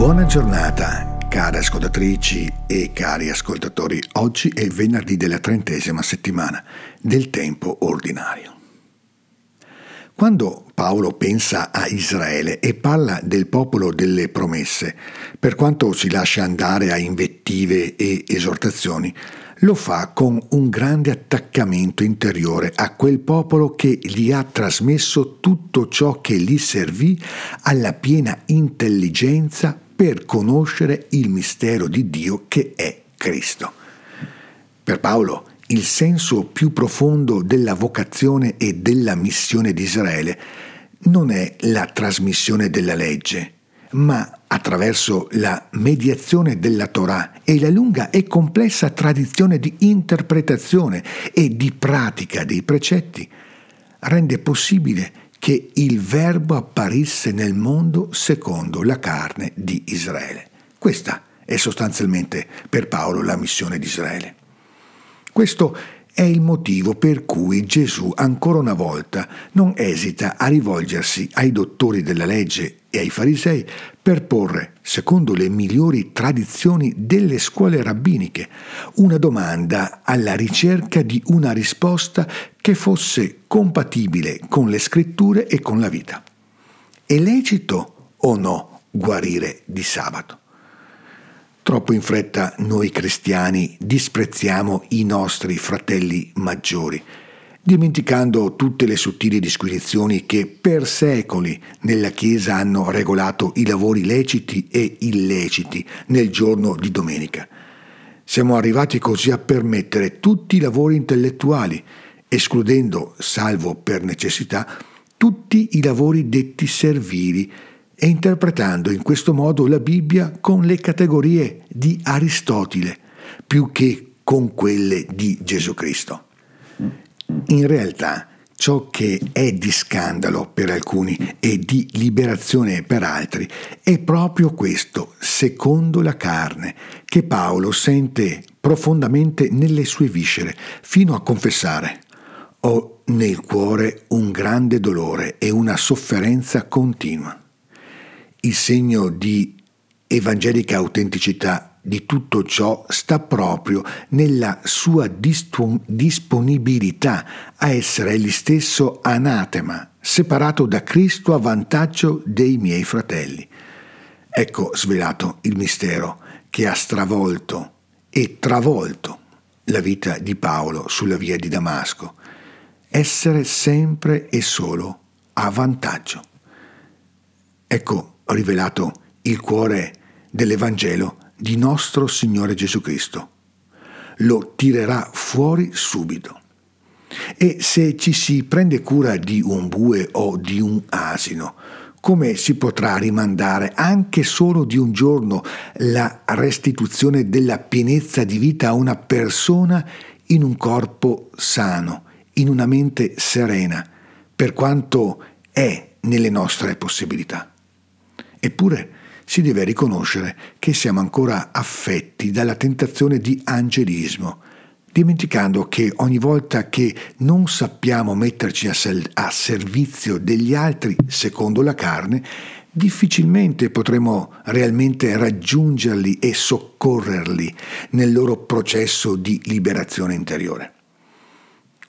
Buona giornata, care ascoltatrici e cari ascoltatori. Oggi è venerdì della 30ª settimana del tempo ordinario. Quando Paolo pensa a Israele e parla del popolo delle promesse, per quanto si lascia andare a invettive e esortazioni, lo fa con un grande attaccamento interiore a quel popolo che gli ha trasmesso tutto ciò che gli servì alla piena intelligenza per conoscere il mistero di Dio che è Cristo. Per Paolo, il senso più profondo della vocazione e della missione di Israele non è la trasmissione della legge, ma attraverso la mediazione della Torah e la lunga e complessa tradizione di interpretazione e di pratica dei precetti, rende possibile che il Verbo apparisse nel mondo secondo la carne di Israele. Questa è sostanzialmente per Paolo la missione di Israele. Questo è il motivo per cui Gesù ancora una volta non esita a rivolgersi ai dottori della legge e ai farisei per porre, secondo le migliori tradizioni delle scuole rabbiniche, una domanda alla ricerca di una risposta che fosse compatibile con le scritture e con la vita. È lecito o no guarire di sabato? Troppo in fretta noi cristiani disprezziamo i nostri fratelli maggiori, dimenticando tutte le sottili disquisizioni che per secoli nella Chiesa hanno regolato i lavori leciti e illeciti nel giorno di domenica. Siamo arrivati così a permettere tutti i lavori intellettuali, escludendo, salvo per necessità, tutti i lavori detti servili, e interpretando in questo modo la Bibbia con le categorie di Aristotele, più che con quelle di Gesù Cristo. In realtà, ciò che è di scandalo per alcuni e di liberazione per altri è proprio questo, secondo la carne, che Paolo sente profondamente nelle sue viscere, fino a confessare: «Ho nel cuore un grande dolore e una sofferenza continua». Il segno di evangelica autenticità di tutto ciò sta proprio nella sua disponibilità a essere egli stesso anatema, separato da Cristo a vantaggio dei miei fratelli. Ecco svelato il mistero che ha stravolto e travolto la vita di Paolo sulla via di Damasco: essere sempre e solo a vantaggio. Ecco rivelato il cuore dell'Evangelo di nostro Signore Gesù Cristo. Lo tirerà fuori subito. E se ci si prende cura di un bue o di un asino, come si potrà rimandare anche solo di un giorno la restituzione della pienezza di vita a una persona in un corpo sano, in una mente serena, per quanto è nelle nostre possibilità? Eppure si deve riconoscere che siamo ancora affetti dalla tentazione di angelismo, dimenticando che ogni volta che non sappiamo metterci a servizio degli altri secondo la carne, difficilmente potremo realmente raggiungerli e soccorrerli nel loro processo di liberazione interiore.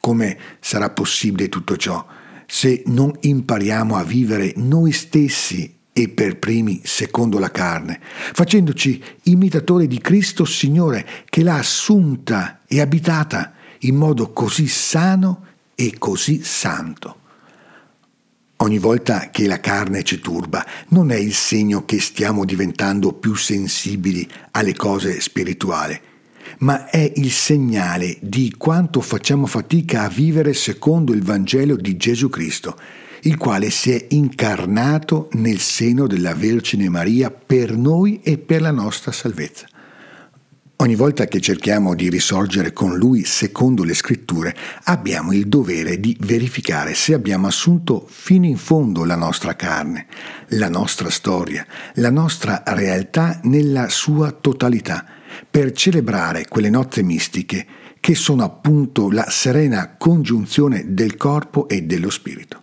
Come sarà possibile tutto ciò se non impariamo a vivere noi stessi e per primi secondo la carne, facendoci imitatori di Cristo Signore, che l'ha assunta e abitata in modo così sano e così santo? Ogni volta che la carne ci turba, non è il segno che stiamo diventando più sensibili alle cose spirituali, ma è il segnale di quanto facciamo fatica a vivere secondo il Vangelo di Gesù Cristo, il quale si è incarnato nel seno della Vergine Maria per noi e per la nostra salvezza. Ogni volta che cerchiamo di risorgere con Lui secondo le Scritture, abbiamo il dovere di verificare se abbiamo assunto fino in fondo la nostra carne, la nostra storia, la nostra realtà nella sua totalità, per celebrare quelle nozze mistiche che sono appunto la serena congiunzione del corpo e dello spirito.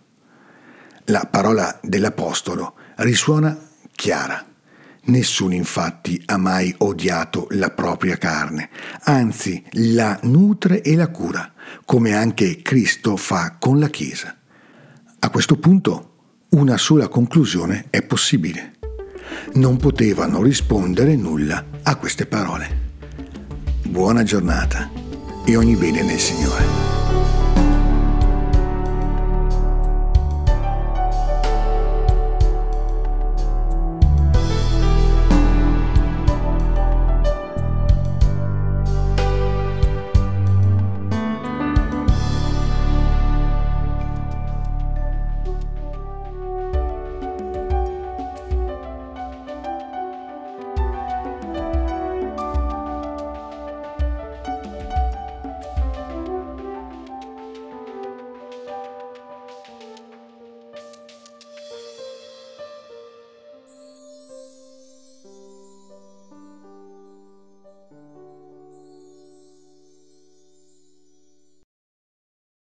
La parola dell'Apostolo risuona chiara: Nessuno infatti ha mai odiato la propria carne, anzi la nutre e la cura, come anche Cristo fa con la Chiesa. A questo punto una sola conclusione è possibile. Non potevano rispondere nulla a queste parole. Buona giornata e ogni bene nel Signore.